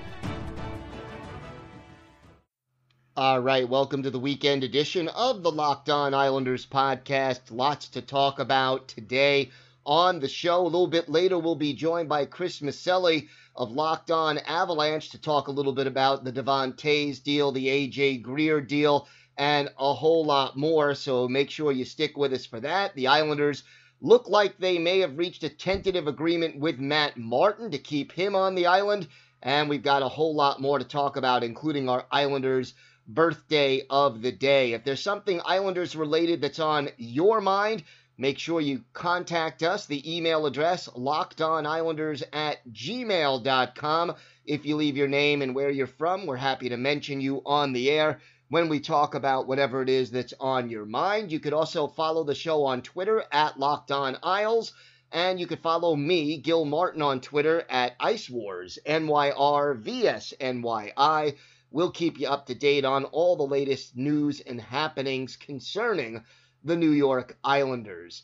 All right, welcome to the weekend edition of the Locked On Islanders podcast. Lots to talk about today on the show. A little bit later, we'll be joined by Chris Maselli of Locked On Avalanche to talk a little bit about the Devon Toews deal, the A.J. Greer deal, and a whole lot more. So make sure you stick with us for that. The Islanders look like they may have reached a tentative agreement with Matt Martin to keep him on the island. And we've got a whole lot more to talk about, including our Islanders birthday of the day. If there's something Islanders related that's on your mind, make sure you contact us. The email address, lockedonislanders at gmail.com. If you leave your name and where you're from, we're happy to mention you on the air when we talk about whatever it is that's on your mind. You could also follow the show on Twitter at LockedOnIsles, and you could follow me, Gil Martin, on Twitter at Ice Wars, NYRVSNYI. We'll keep you up to date on all the latest news and happenings concerning the New York Islanders.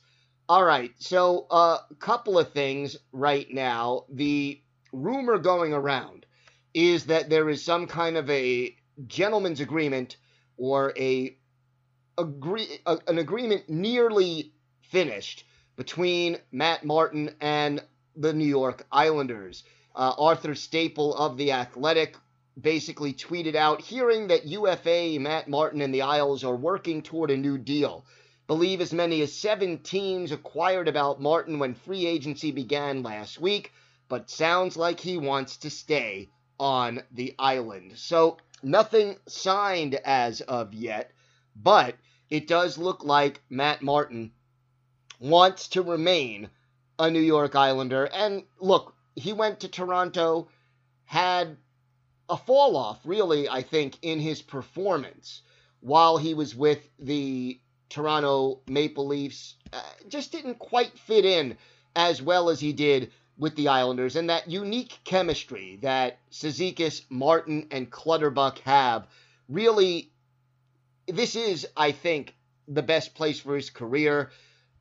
All right, so a couple of things right now. The rumor going around is that there is some kind of a gentleman's agreement or an agreement nearly finished between Matt Martin and the New York Islanders. Arthur Staple of The Athletic basically tweeted out, hearing that UFA, Matt Martin, and the Isles are working toward a new deal. Believe as many as 7 teams inquired about Martin when free agency began last week, but sounds like he wants to stay on the island. So nothing signed as of yet, but it does look like Matt Martin wants to remain a New York Islander. And look, he went to Toronto, had a fall-off, really, I think, in his performance while he was with the Toronto Maple Leafs. Just didn't quite fit in as well as he did with the Islanders. And that unique chemistry that Sezikis, Martin, and Clutterbuck have, really, this is, I think, the best place for his career.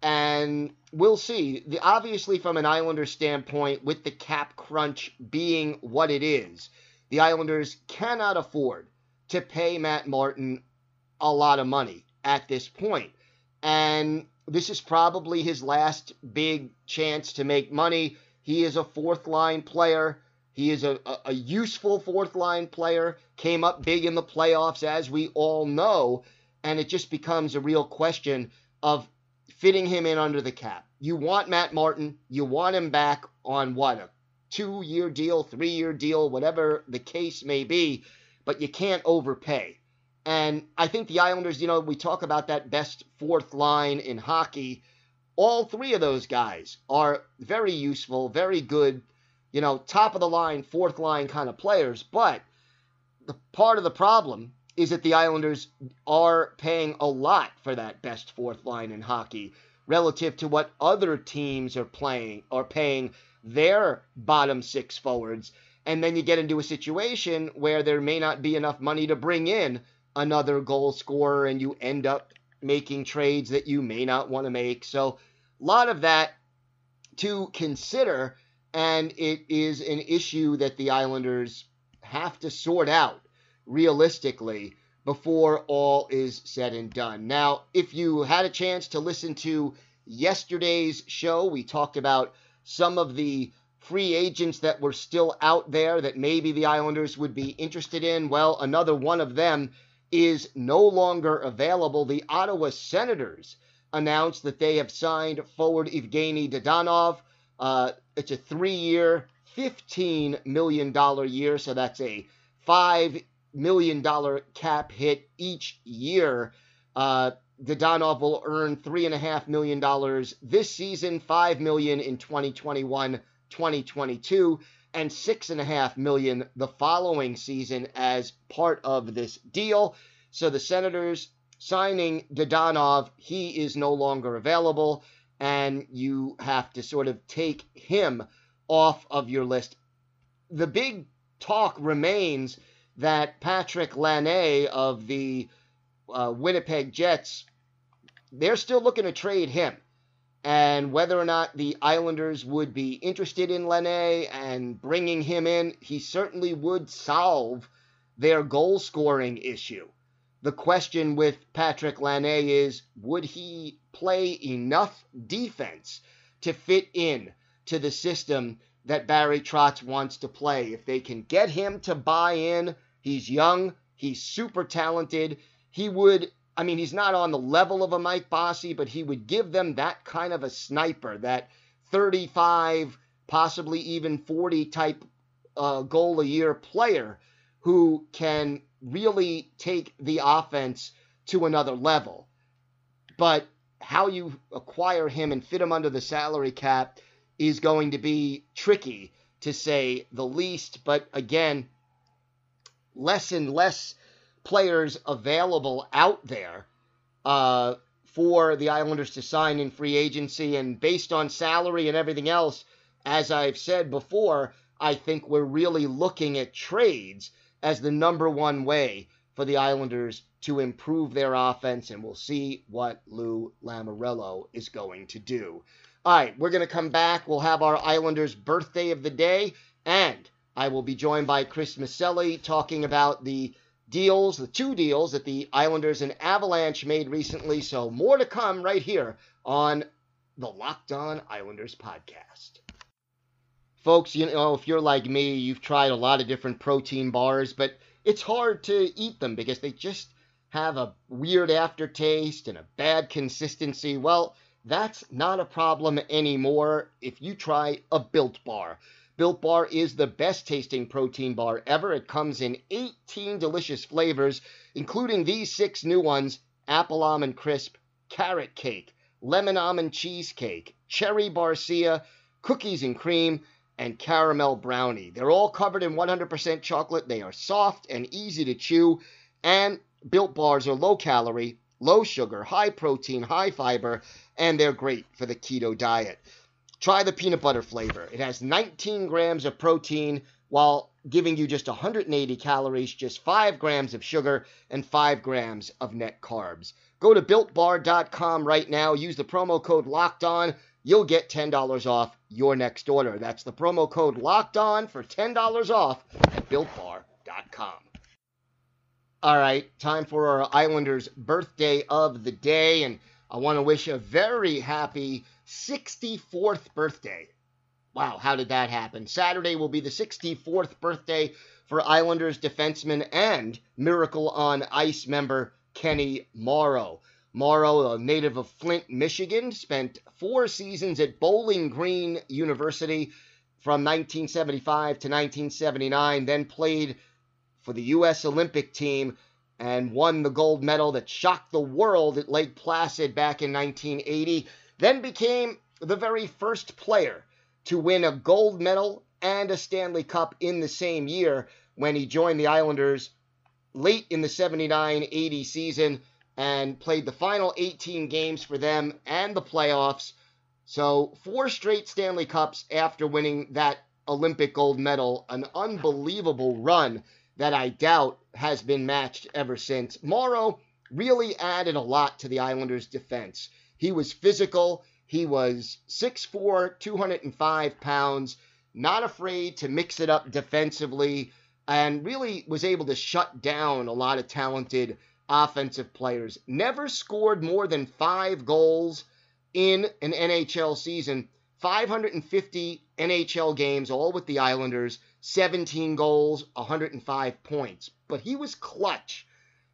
And we'll see. Obviously, from an Islander standpoint, with the cap crunch being what it is, the Islanders cannot afford to pay Matt Martin a lot of money at this point. And this is probably his last big chance to make money. He is a fourth-line player. He is a useful fourth-line player. Came up big in the playoffs, as we all know. And it just becomes a real question of fitting him in under the cap. You want Matt Martin. You want him back on what, a 2-year deal, 3-year deal, whatever the case may be, but you can't overpay. And I think the Islanders, you know, we talk about that best fourth line in hockey. All 3 of those guys are very useful, very good, you know, top of the line, fourth line kind of players. But the part of the problem is that the Islanders are paying a lot for that best fourth line in hockey relative to what other teams are paying their bottom 6 forwards, and then you get into a situation where there may not be enough money to bring in another goal scorer, and you end up making trades that you may not want to make. So a lot of that to consider, and it is an issue that the Islanders have to sort out realistically before all is said and done. Now, if you had a chance to listen to yesterday's show, we talked about some of the free agents that were still out there that maybe the Islanders would be interested in. Well, another one of them is no longer available. The Ottawa Senators announced that they have signed forward Evgeny Dodonov. It's a 3-year, $15 million year, so that's a $5 million cap hit each year. Dodonov will earn $3.5 million this season, $5 million in 2021-2022, and $6.5 million the following season as part of this deal. So the Senators signing Dodonov, he is no longer available, and you have to sort of take him off of your list. The big talk remains that Patrick Laine of the Winnipeg Jets, they're still looking to trade him. And whether or not the Islanders would be interested in Laine and bringing him in, he certainly would solve their goal-scoring issue. The question with Patrick Laine is, would he play enough defense to fit in to the system that Barry Trotz wants to play? If they can get him to buy in, he's young, he's super talented, he would, I mean, he's not on the level of a Mike Bossy, but he would give them that kind of a sniper, that 35, possibly even 40 type goal a year player who can really take the offense to another level. But how you acquire him and fit him under the salary cap is going to be tricky, to say the least. But again, less and less players available out there for the Islanders to sign in free agency. And based on salary and everything else, as I've said before, I think we're really looking at trades as the number one way for the Islanders to improve their offense. And we'll see what Lou Lamoriello is going to do. All right, we're going to come back. We'll have our Islanders birthday of the day, and I will be joined by Chris Maselli talking about the deals, the two deals that the Islanders and Avalanche made recently. So more to come right here on the Locked On Islanders podcast. Folks, you know, if you're like me, you've tried a lot of different protein bars, but it's hard to eat them because they just have a weird aftertaste and a bad consistency. Well, that's not a problem anymore if you try a Built Bar. Built Bar is the best-tasting protein bar ever. It comes in 18 delicious flavors, including these 6 new ones: Apple Almond Crisp, Carrot Cake, Lemon Almond Cheesecake, Cherry Barcia, Cookies and Cream, and Caramel Brownie. They're all covered in 100% chocolate. They are soft and easy to chew, and Built Bars are low-calorie, low sugar, high protein, high fiber, and they're great for the keto diet. Try the peanut butter flavor. It has 19 grams of protein while giving you just 180 calories, just 5 grams of sugar, and 5 grams of net carbs. Go to BuiltBar.com right now. Use the promo code LOCKEDON. You'll get $10 off your next order. That's the promo code LOCKEDON for $10 off at BuiltBar.com. All right, time for our Islanders' birthday of the day, and I want to wish a very happy 64th birthday. Wow, how did that happen? Saturday will be the 64th birthday for Islanders defenseman and Miracle on Ice member Kenny Morrow. Morrow, a native of Flint, Michigan, spent 4 seasons at Bowling Green University from 1975 to 1979, then played for the U.S. Olympic team and won the gold medal that shocked the world at Lake Placid back in 1980, then became the very first player to win a gold medal and a Stanley Cup in the same year when he joined the Islanders late in the 79-80 season and played the final 18 games for them and the playoffs. So 4 straight Stanley Cups after winning that Olympic gold medal, an unbelievable run that I doubt has been matched ever since. Morrow really added a lot to the Islanders' defense. He was physical. He was 6'4", 205 pounds, not afraid to mix it up defensively, and really was able to shut down a lot of talented offensive players. Never scored more than 5 goals in an NHL season, 550 NHL games, all with the Islanders, 17 goals, 105 points. But he was clutch.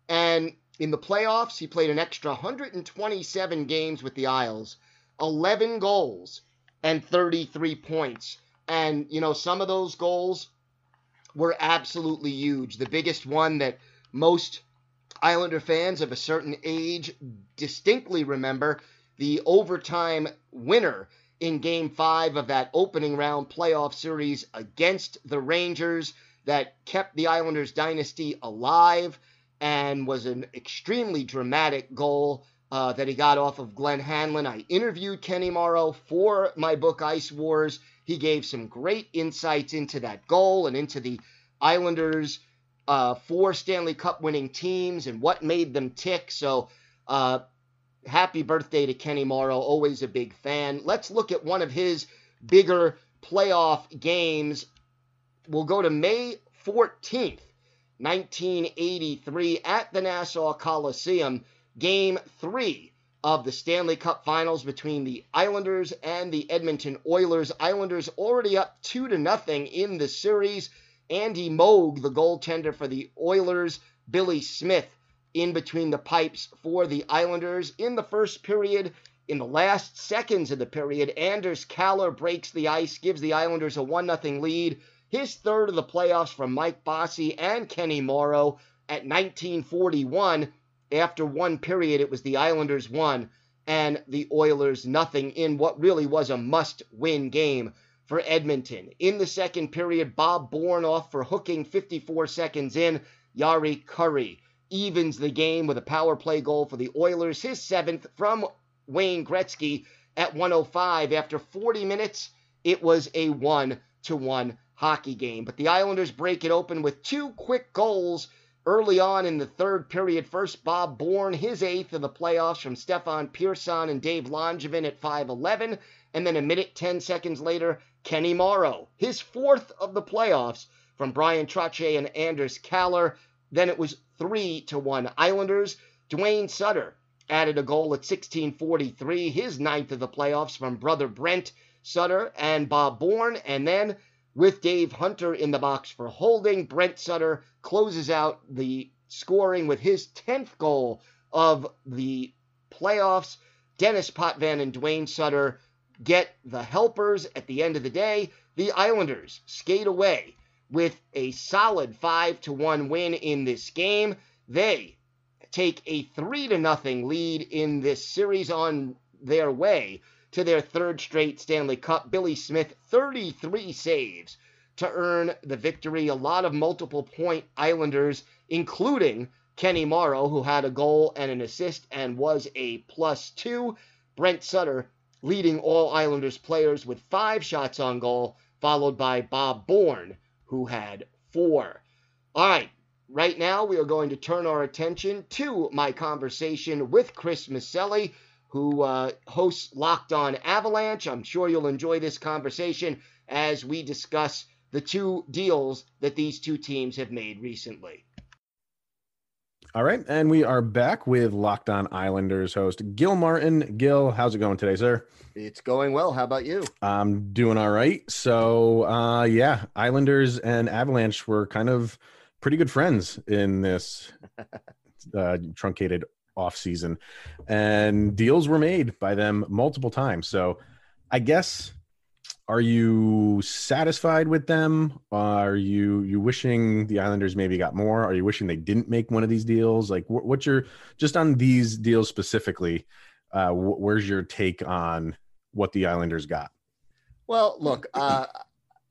And in the playoffs, he played an extra 127 games with the Isles, 11 goals and 33 points. And, you know, some of those goals were absolutely huge. The biggest one that most Islander fans of a certain age distinctly remember, the overtime winner in Game 5 of that opening round playoff series against the Rangers that kept the Islanders' dynasty alive, and was an extremely dramatic goal that he got off of Glenn Hanlon. I interviewed Kenny Morrow for my book, Ice Wars. He gave some great insights into that goal and into the Islanders' four Stanley Cup winning teams and what made them tick. So happy birthday to Kenny Morrow, always a big fan. Let's look at one of his bigger playoff games. We'll go to May 14th, 1983, at the Nassau Coliseum. Game 3 of the Stanley Cup Finals between the Islanders and the Edmonton Oilers. Islanders already up 2-0 in the series. Andy Moog, the goaltender for the Oilers, Billy Smith in between the pipes for the Islanders. In the first period, in the last seconds of the period, Anders Kallur breaks the ice, gives the Islanders a 1-0 lead. His third of the playoffs from Mike Bossy and Kenny Morrow at 1941. After one period, it was the Islanders 1 and the Oilers 0 in what really was a must-win game for Edmonton. In the second period, Bob Bourne off for hooking 54 seconds in. Jari Kurri evens the game with a power play goal for the Oilers, his 7th from Wayne Gretzky at 1:05. After 40 minutes, it was a 1-1 hockey game. But the Islanders break it open with two quick goals early on in the third period. First, Bob Bourne, his 8th of the playoffs from Stefan Pearson and Dave Langevin at 5:11. And then a minute, 10 seconds later, Kenny Morrow, his 4th of the playoffs from Brian Trotz and Anders Kallur. Then it was 3-1 Islanders. Dwayne Sutter added a goal at 16:43, his 9th of the playoffs from brother Brent Sutter and Bob Bourne. And then, with Dave Hunter in the box for holding, Brent Sutter closes out the scoring with his 10th goal of the playoffs. Dennis Potvin and Dwayne Sutter get the helpers at the end of the day. The Islanders skate away with a solid 5-1 win in this game. They take a 3-0 lead in this series on their way to their third straight Stanley Cup. Billy Smith, 33 saves to earn the victory. A lot of multiple-point Islanders, including Kenny Morrow, who had a goal and an assist and was a +2. Brent Sutter leading all Islanders players with 5 shots on goal, followed by Bob Bourne, who had 4. All right, right now we are going to turn our attention to my conversation with Chris Maselli, who hosts Locked On Avalanche. I'm sure you'll enjoy this conversation as we discuss the two deals that these two teams have made recently. All right, and we are back with Locked On Islanders host Gil Martin. Gil, how's it going today, sir? It's going well. How about you? I'm doing all right. So, Islanders and Avalanche were kind of pretty good friends in this truncated off season, and deals were made by them multiple times. So I guess, are you satisfied with them? Are you wishing the Islanders maybe got more? Are you wishing they didn't make one of these deals? Like, what's your, just on these deals specifically, where's your take on what the Islanders got? Well, look,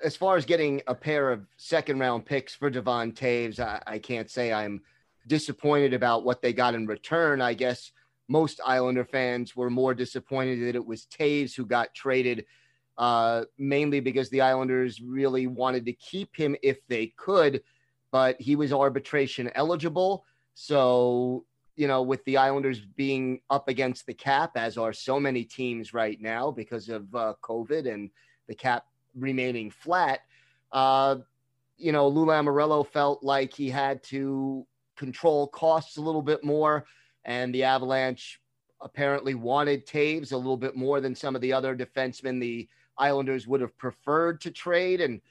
as far as getting a pair of second round picks for Devon Toews, I can't say I'm disappointed about what they got in return. I guess most Islander fans were more disappointed that it was Toews who got traded, mainly because the Islanders really wanted to keep him if they could, but he was arbitration eligible. So, you know, with the Islanders being up against the cap, as are so many teams right now because of COVID and the cap remaining flat, you know, Lou Lamoriello felt like he had to control costs a little bit more, and the Avalanche apparently wanted Toews a little bit more than some of the other defensemen the Islanders would have preferred to trade. And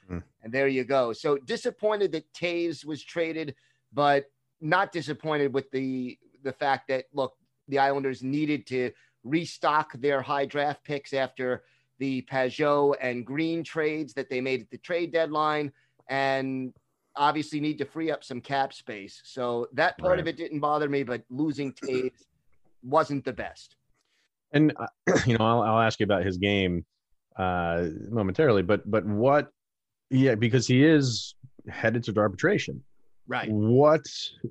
there you go. So disappointed that Toews was traded, but not disappointed with the fact that, look, the Islanders needed to restock their high draft picks after the Pajot and Green trades that they made at the trade deadline, and obviously need to free up some cap space. So that part of it didn't bother me, but losing Toews wasn't the best. And, you know, I'll ask you about his game momentarily, but what, because he is headed to arbitration. Right. What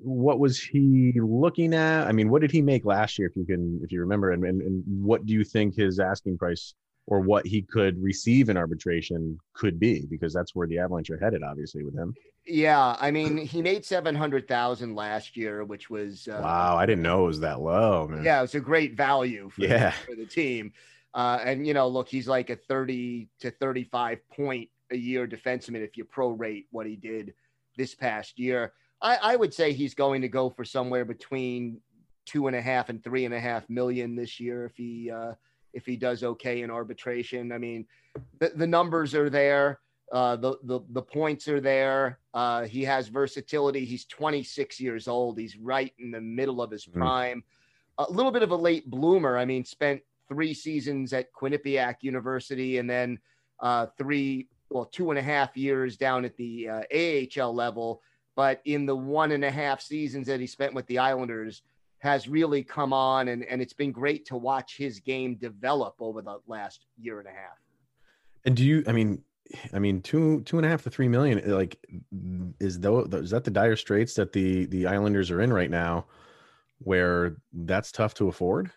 was he looking at? I mean, what did he make last year, if you remember, and what do you think his asking price or what he could receive in arbitration could be? Because that's where the Avalanche are headed, obviously, with him. Yeah. I mean, he made $700,000 last year, which was, wow. I didn't know it was that low, man. Yeah. It was a great value for the team. And you know, look, he's like a 30 to 35 point a year defenseman. If you prorate what he did this past year, I would say he's going to go for somewhere between $2.5 and $3.5 million this year if he does okay in arbitration. I mean, the numbers are there, the points are there. He has versatility. He's 26 years old. He's right in the middle of his prime. A little bit of a late bloomer. I mean, spent 3 seasons at Quinnipiac University and then 2.5 years down at the AHL level, but in the 1.5 seasons that he spent with the Islanders has really come on, and it's been great to watch his game develop over the last 1.5 years. And do you, I mean, $2.5 to $3 million, like, is that the dire straits that the Islanders are in right now where that's tough to afford?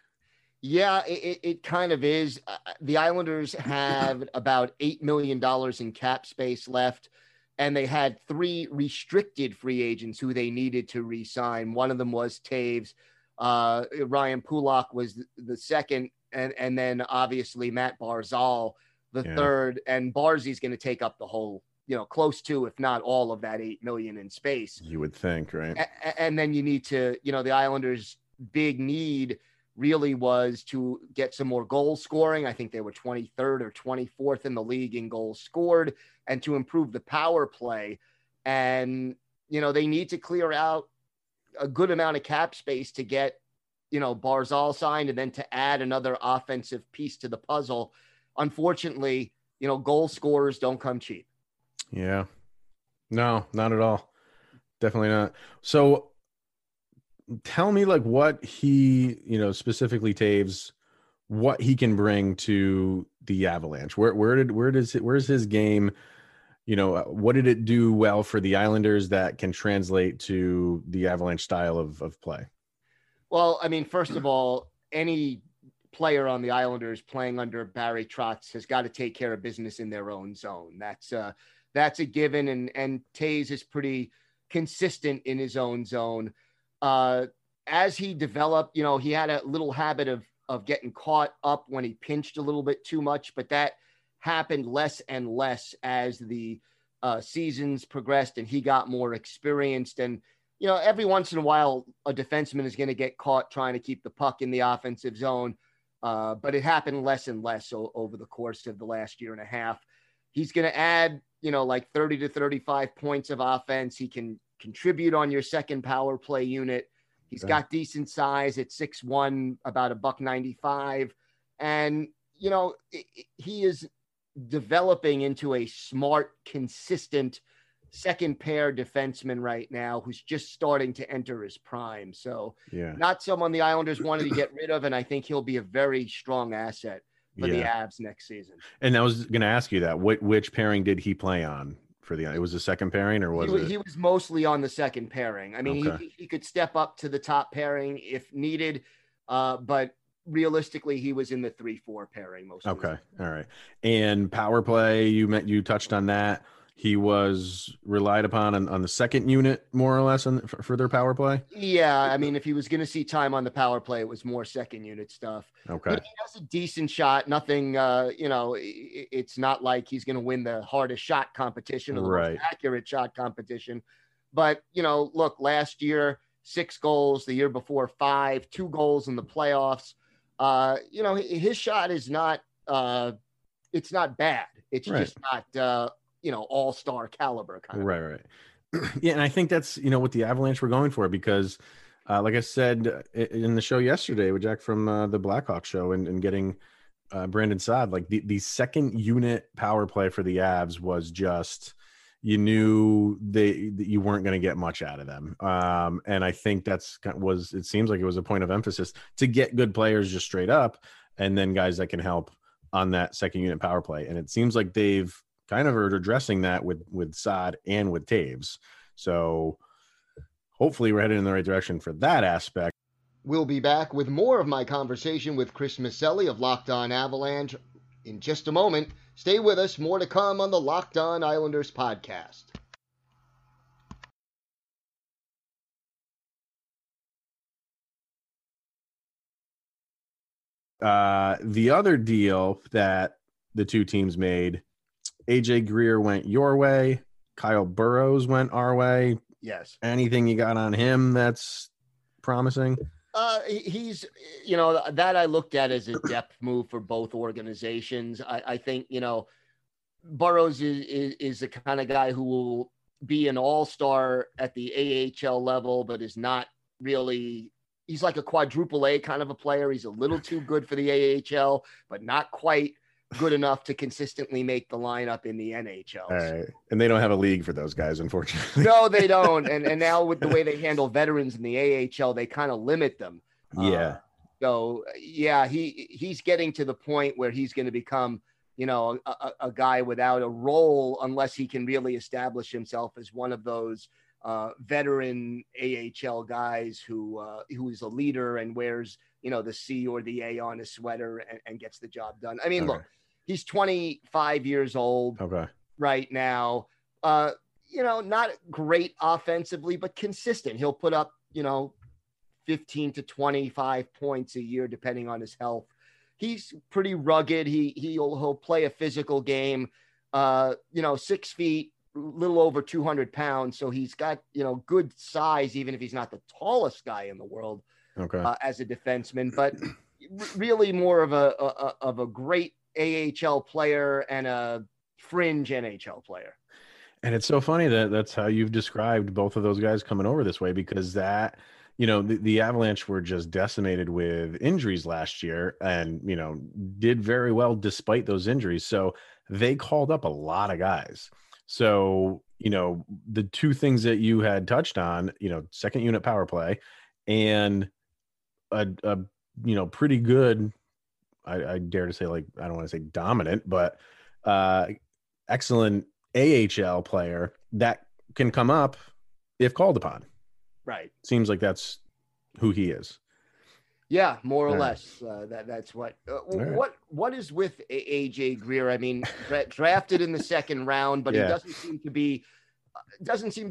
Yeah, it kind of is. The Islanders have about $8 million in cap space left, and they had 3 restricted free agents who they needed to re-sign. One of them was Toews. Ryan Polak was the second, and then obviously Matt Barzell, the third. And Barzy's going to take up the whole, you know, close to, if not all of that $8 million in space. You would think, right? And then you need to, you know, the Islanders' big need really was to get some more goal scoring. I think they were 23rd or 24th in the league in goals scored, and to improve the power play. And, you know, they need to clear out a good amount of cap space to get, you know, Barzal signed and then to add another offensive piece to the puzzle. Unfortunately, you know, goal scorers don't come cheap. Yeah. No, not at all. Definitely not. So, tell me, like, what he, you know, specifically Toews, what he can bring to the Avalanche. Where's his game? You know, what did it do well for the Islanders that can translate to the Avalanche style of play? Well, I mean, first of all, any player on the Islanders playing under Barry Trotz has got to take care of business in their own zone. That's a given, and Toews is pretty consistent in his own zone. As he developed, you know, he had a little habit of getting caught up when he pinched a little bit too much, but that happened less and less as the seasons progressed and he got more experienced. And, you know, every once in a while, a defenseman is going to get caught trying to keep the puck in the offensive zone. But it happened less and less over the course of the last 1.5 years. He's going to add, you know, like 30 to 35 points of offense. He can contribute on your second power play unit. He's got decent size at 6'1", about $1.95. And, you know, he is developing into a smart, consistent second pair defenseman right now, who's just starting to enter his prime. So not someone the Islanders wanted to get rid of. And I think he'll be a very strong asset for the Avs next season. And I was going to ask you that, which pairing did he play on? It was the second pairing, or was it? He was mostly on the second pairing. I mean, he could step up to the top pairing if needed, but realistically, he was in the 3-4 pairing mostly. Okay, all right. And power play, you touched on that. He was relied upon on the second unit, more or less, for their power play? Yeah, I mean, if he was going to see time on the power play, it was more second unit stuff. Okay. But he has a decent shot. Nothing, you know, it's not like he's going to win the hardest shot competition or the most accurate shot competition. But, you know, look, last year, 6 goals, the year before 5, 2 goals in the playoffs. You know, his shot is not it's not bad. It's just not, all-star caliber kind of. Right. Yeah. And I think that's, what the Avalanche were going for, because like I said in the show yesterday with Jack from the Blackhawk show and getting Brandon Saad, like the second unit power play for the Avs was just, you knew that you weren't going to get much out of them. And I think it seems like it was a point of emphasis to get good players just straight up, and then guys that can help on that second unit power play. And it seems like they've kind of are addressing that with Saad and with Toews. So hopefully we're headed in the right direction for that aspect. We'll be back with more of my conversation with Chris Maselli of Locked On Avalanche in just a moment. Stay with us. More to come on the Locked On Islanders podcast. The other deal that the two teams made, A.J. Greer went your way. Kyle Burroughs went our way. Yes. Anything you got on him that's promising? He's, that I looked at as a depth move for both organizations. I think, Burroughs is the kind of guy who will be an all-star at the AHL level, but is not really. He's like a quadruple A kind of a player. He's a little too good for the AHL, but not quite good enough to consistently make the lineup in the NHL. All right. And they don't have a league for those guys, unfortunately. No, they don't. And now with the way they handle veterans in the AHL, they kind of limit them. He's getting to the point where he's going to become, a guy without a role unless he can really establish himself as one of those veteran AHL guys who is a leader and wears, the C or the A on his sweater and gets the job done. I mean, Look, he's 25 years old right now, not great offensively, but consistent. He'll put up, 15 to 25 points a year, depending on his health. He's pretty rugged. He'll play a physical game, 6 feet, little over 200 pounds. So he's got, good size, even if he's not the tallest guy in the world as a defenseman, but really more of a great AHL player and a fringe NHL player. And it's so funny that that's how you've described both of those guys coming over this way, because that, the Avalanche were just decimated with injuries last year and, did very well despite those injuries. So they called up a lot of guys. So, the two things that you had touched on, second unit power play and a pretty good, I dare to say, like, I don't want to say dominant, but excellent AHL player that can come up if called upon. Right. Seems like that's who he is. Yeah, more or less. That's what. What is with A.J. Greer? I mean, drafted in the second round, but he doesn't seem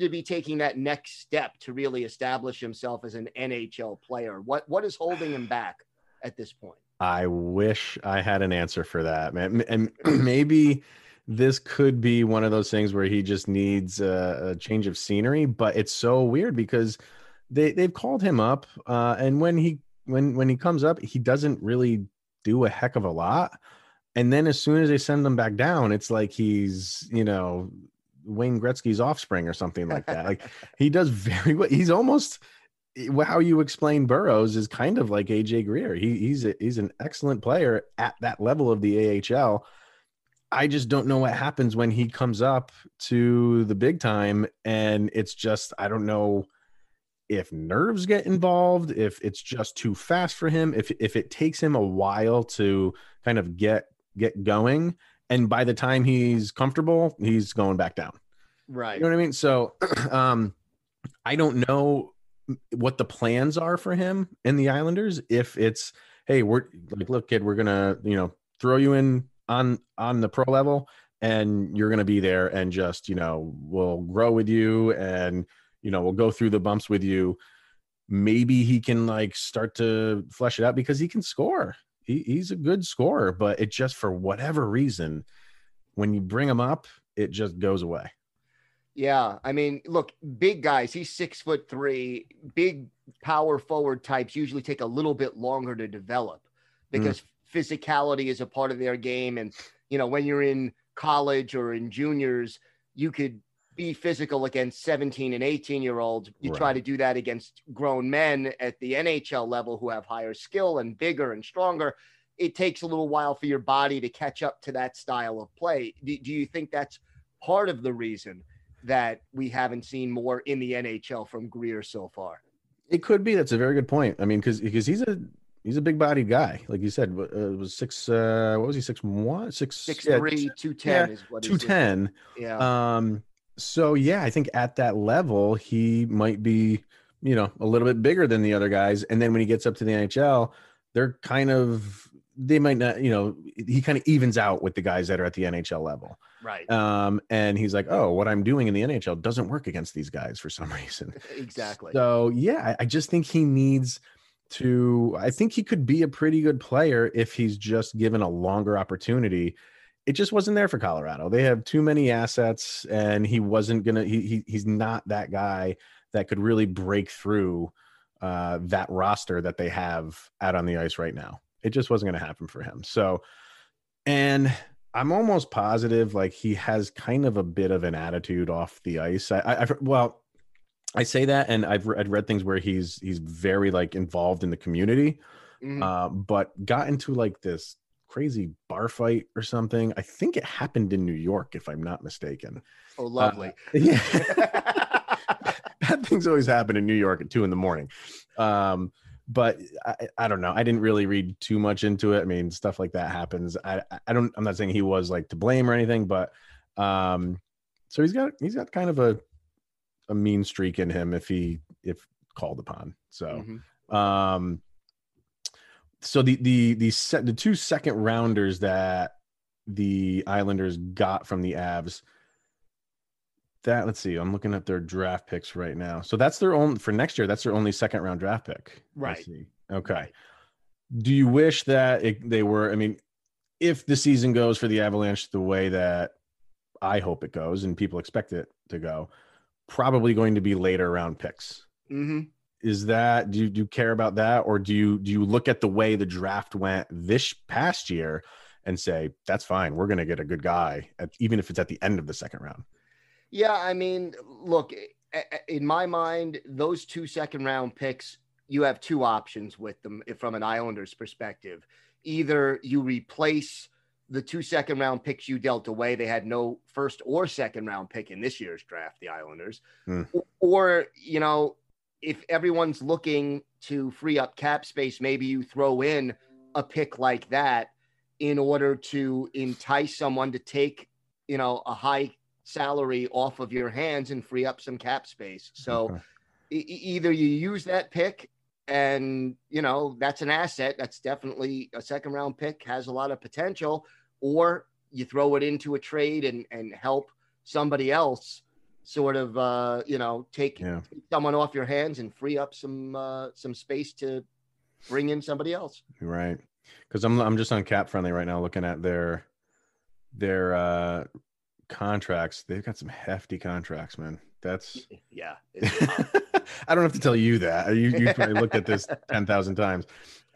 to be taking that next step to really establish himself as an NHL player. What is holding him back at this point? I wish I had an answer for that, man. And maybe this could be one of those things where he just needs a change of scenery. But it's so weird because they've called him up, and when he comes up, he doesn't really do a heck of a lot. And then as soon as they send him back down, it's like he's, Wayne Gretzky's offspring or something like that. Like he does very well. He's almost how you explain Burroughs is kind of like A.J. Greer. He's an excellent player at that level of the AHL. I just don't know what happens when he comes up to the big time. And it's just, I don't know if nerves get involved, if it's just too fast for him, if it takes him a while to kind of get going, and by the time he's comfortable, he's going back down. Right. You know what I mean? So I don't know what the plans are for him in the Islanders. If it's, hey, we're like, look, kid, we're going to, throw you in on the pro level and you're going to be there and just, we'll grow with you and, we'll go through the bumps with you. Maybe he can like start to flesh it out because he can score. He's a good scorer, but it just, for whatever reason, when you bring him up, it just goes away. Yeah. I mean, look, big guys, he's 6'3", big power forward types usually take a little bit longer to develop because physicality is a part of their game. And, you know, when you're in college or in juniors, you could be physical against 17 and 18-year-olds. You right. try to do that against grown men at the NHL level who have higher skill and bigger and stronger. It takes a little while for your body to catch up to that style of play. Do you think that's part of the reason that we haven't seen more in the NHL from Greer so far? It could be. That's a very good point. I mean, because he's a big-bodied guy. Like you said, it was what was he, 6'1"? 6'3", 210 is what he's 210. Yeah. So, yeah, I think at that level, he might be, you know, a little bit bigger than the other guys. And then when he gets up to the NHL, they're kind of – they might not – you know, he kind of evens out with the guys that are at the NHL level. Right. And he's like, oh, what I'm doing in the NHL doesn't work against these guys for some reason. Exactly. So, yeah, I just think he needs to – I think he could be a pretty good player if he's just given a longer opportunity. It just wasn't there for Colorado. They have too many assets, and he wasn't going to, he's not that guy that could really break through that roster that they have out on the ice right now. It just wasn't going to happen for him. So, and I'm almost positive, like, he has kind of a bit of an attitude off the ice. I say that, and I've read things where he's very, like, involved in the community, but got into, like, this crazy bar fight or something. I think it happened in New York, if I'm not mistaken. Oh, lovely. Yeah. Bad things always happen in New York at 2 a.m. But I don't know. I didn't really read too much into it. I mean, stuff like that happens. I'm not saying he was, like, to blame or anything, but so he's got kind of a mean streak in him if called upon. So So the two second rounders that the Islanders got from the Avs, that, let's see, I'm looking at their draft picks right now. So that's their own for next year. That's their only second round draft pick. Right. I see. Okay. Do you wish that they were? I mean, if the season goes for the Avalanche the way that I hope it goes and people expect it to go, probably going to be later round picks. Mm-hmm. Is that, do you care about that? Or do you look at the way the draft went this past year and say, that's fine, we're going to get a good guy, even if it's at the end of the second round? Yeah. I mean, look, in my mind, those 2 second round picks, you have two options with them from an Islanders perspective. Either you replace the 2 second round picks you dealt away. They had no first or second round pick in this year's draft, the Islanders, or, you know, if everyone's looking to free up cap space, maybe you throw in a pick like that in order to entice someone to take, you know, a high salary off of your hands and free up some cap space. So either you use that pick and, you know, that's an asset. That's definitely a second round pick, has a lot of potential, or you throw it into a trade and help somebody else sort of, you know, take someone off your hands and free up some space to bring in somebody else. Right. Cause I'm just on Cap Friendly right now, looking at their contracts. They've got some hefty contracts, man. That's I don't have to tell you that. You probably looked at this 10,000 times.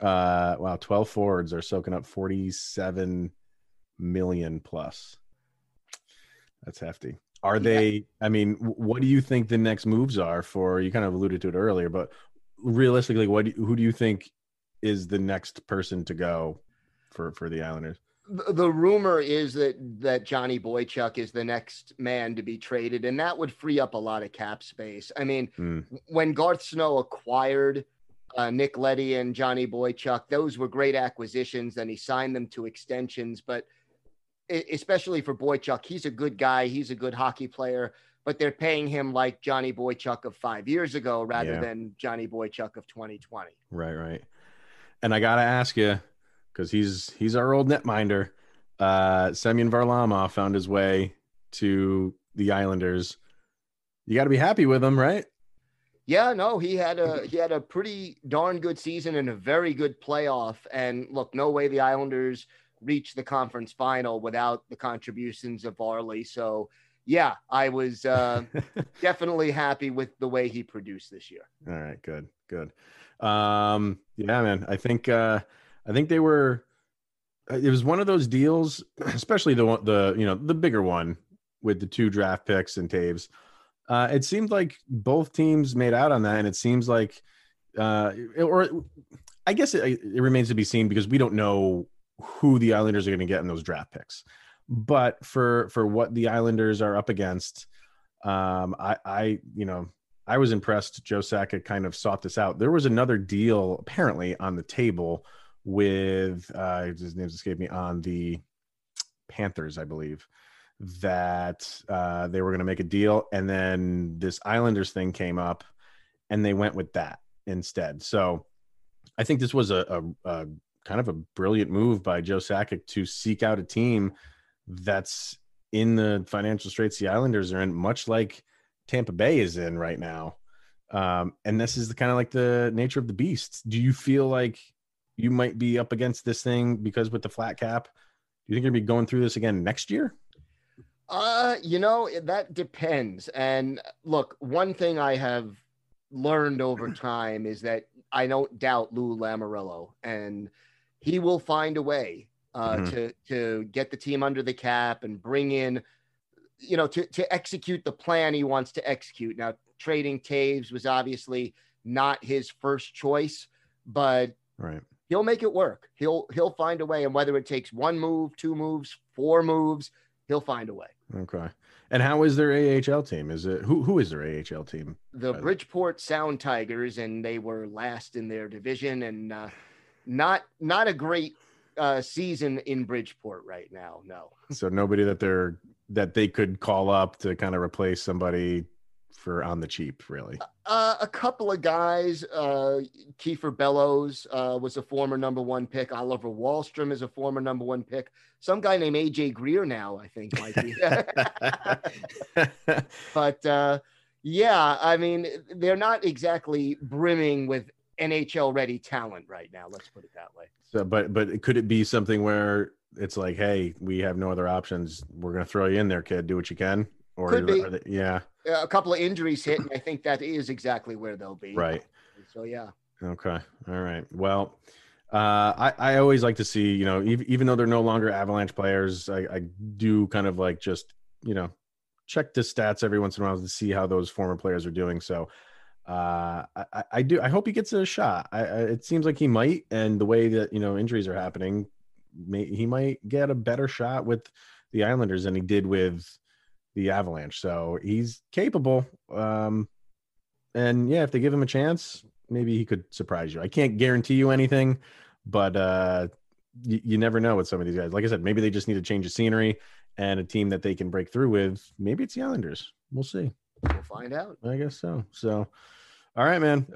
Wow. 12 forwards are soaking up 47 million plus. That's hefty. Are they, I mean, what do you think the next moves are for, you kind of alluded to it earlier, but realistically, who do you think is the next person to go for the Islanders? The rumor is that Johnny Boychuk is the next man to be traded, and that would free up a lot of cap space. I mean, when Garth Snow acquired Nick Leddy and Johnny Boychuk, those were great acquisitions, and he signed them to extensions, but especially for Boychuk, he's a good guy. He's a good hockey player, but they're paying him like Johnny Boychuk of 5 years ago rather than Johnny Boychuk of 2020. Right, right. And I got to ask you, because he's our old netminder, Semyon Varlamov found his way to the Islanders. You got to be happy with him, right? Yeah, no, he had a pretty darn good season and a very good playoff. And look, no way the Islanders reach the conference final without the contributions of Varley. So yeah, I was definitely happy with the way he produced this year. All right, good. Yeah, man, I think they were it was one of those deals, especially the bigger one with the 2 draft picks and Toews. It seemed like both teams made out on that, and it seems like, I guess it remains to be seen because we don't know who the Islanders are going to get in those draft picks. But for what the Islanders are up against, I was impressed. Joe Sakic kind of sought this out. There was another deal apparently on the table with his name's escaped me, on the Panthers, I believe, that they were going to make a deal, and then this Islanders thing came up, and they went with that instead. So I think this was a kind of a brilliant move by Joe Sakic to seek out a team that's in the financial straits the Islanders are in, much like Tampa Bay is in right now. And this is the kind of like the nature of the beast. Do you feel like you might be up against this thing because with the flat cap, do you think you're going to be going through this again next year? That depends. And look, one thing I have learned over time is that I don't doubt Lou Lamoriello, and he will find a way to get the team under the cap and bring in, to execute the plan he wants to execute. Now, trading Toews was obviously not his first choice, but right, he'll make it work. He'll find a way, and whether it takes 1 move, 2 moves, 4 moves, he'll find a way. Okay. And how is their AHL team? Is it who is their AHL team? The Bridgeport Sound Tigers, and they were last in their division, and not a great season in Bridgeport right now. No. So nobody that they could call up to kind of replace somebody for on the cheap, really. A couple of guys. Kiefer Bellows was a former number 1 pick. Oliver Wahlstrom is a former number 1 pick. Some guy named A.J. Greer now, I think, might be. But they're not exactly brimming with NHL-ready talent right now. Let's put it that way. So, but could it be something where it's like, hey, we have no other options. We're going to throw you in there, kid. Do what you can. Or could be. Yeah. A couple of injuries hit, and I think that is exactly where they'll be. Right. So, yeah. Okay. All right. Well, I always like to see, even though they're no longer Avalanche players, I do kind of like just, check the stats every once in a while to see how those former players are doing. So I do. I hope he gets a shot. It seems like he might, and the way that, injuries are happening, he might get a better shot with the Islanders than he did with the Avalanche. So he's capable. And yeah, if they give him a chance, maybe he could surprise you. I can't guarantee you anything, but you never know with some of these guys. Like I said, maybe they just need a change of scenery and a team that they can break through with. Maybe it's the Islanders. We'll see. We'll find out. I guess so. So, all right, man.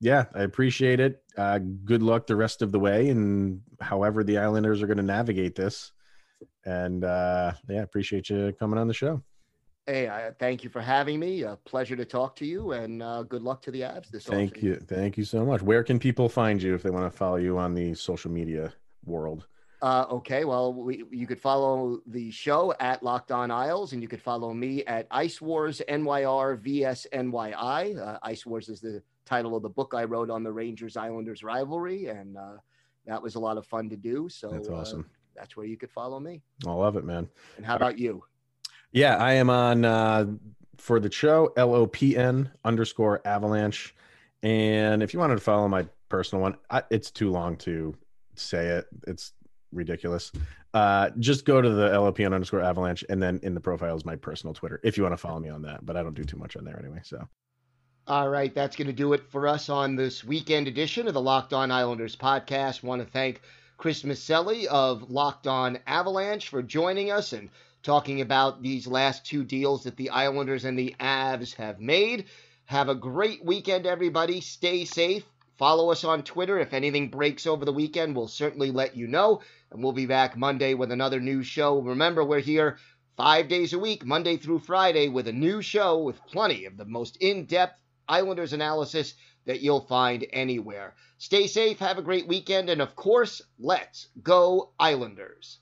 Yeah, I appreciate it. Good luck the rest of the way, and however the Islanders are going to navigate this. And appreciate you coming on the show. Hey, thank you for having me. A pleasure to talk to you, and good luck to the Avs this offseason. Thank you. Thank you so much. Where can people find you if they want to follow you on the social media world? Okay. Well, you could follow the show at Locked On Isles, and you could follow me at Ice Wars, NYRVSNYI. Ice Wars is the title of the book I wrote on the Rangers-Islanders rivalry, and that was a lot of fun to do. So that's awesome. That's where you could follow me. I love it, man. And how about you? Yeah, I am on for the show, LOPN_Avalanche. And if you wanted to follow my personal one, it's too long to say it. It's ridiculous. Just go to the LOPN_Avalanche. And then in the profile is my personal Twitter, if you want to follow me on that, but I don't do too much on there anyway. So. All right, that's going to do it for us on this weekend edition of the Locked On Islanders podcast. Want to thank Chris Maselli of Locked On Avalanche for joining us and talking about these last 2 deals that the Islanders and the Avs have made. Have a great weekend, everybody. Stay safe. Follow us on Twitter. If anything breaks over the weekend, we'll certainly let you know. And we'll be back Monday with another new show. Remember, we're here 5 days a week, Monday through Friday, with a new show with plenty of the most in-depth Islanders analysis that you'll find anywhere. Stay safe, have a great weekend, and of course, let's go Islanders.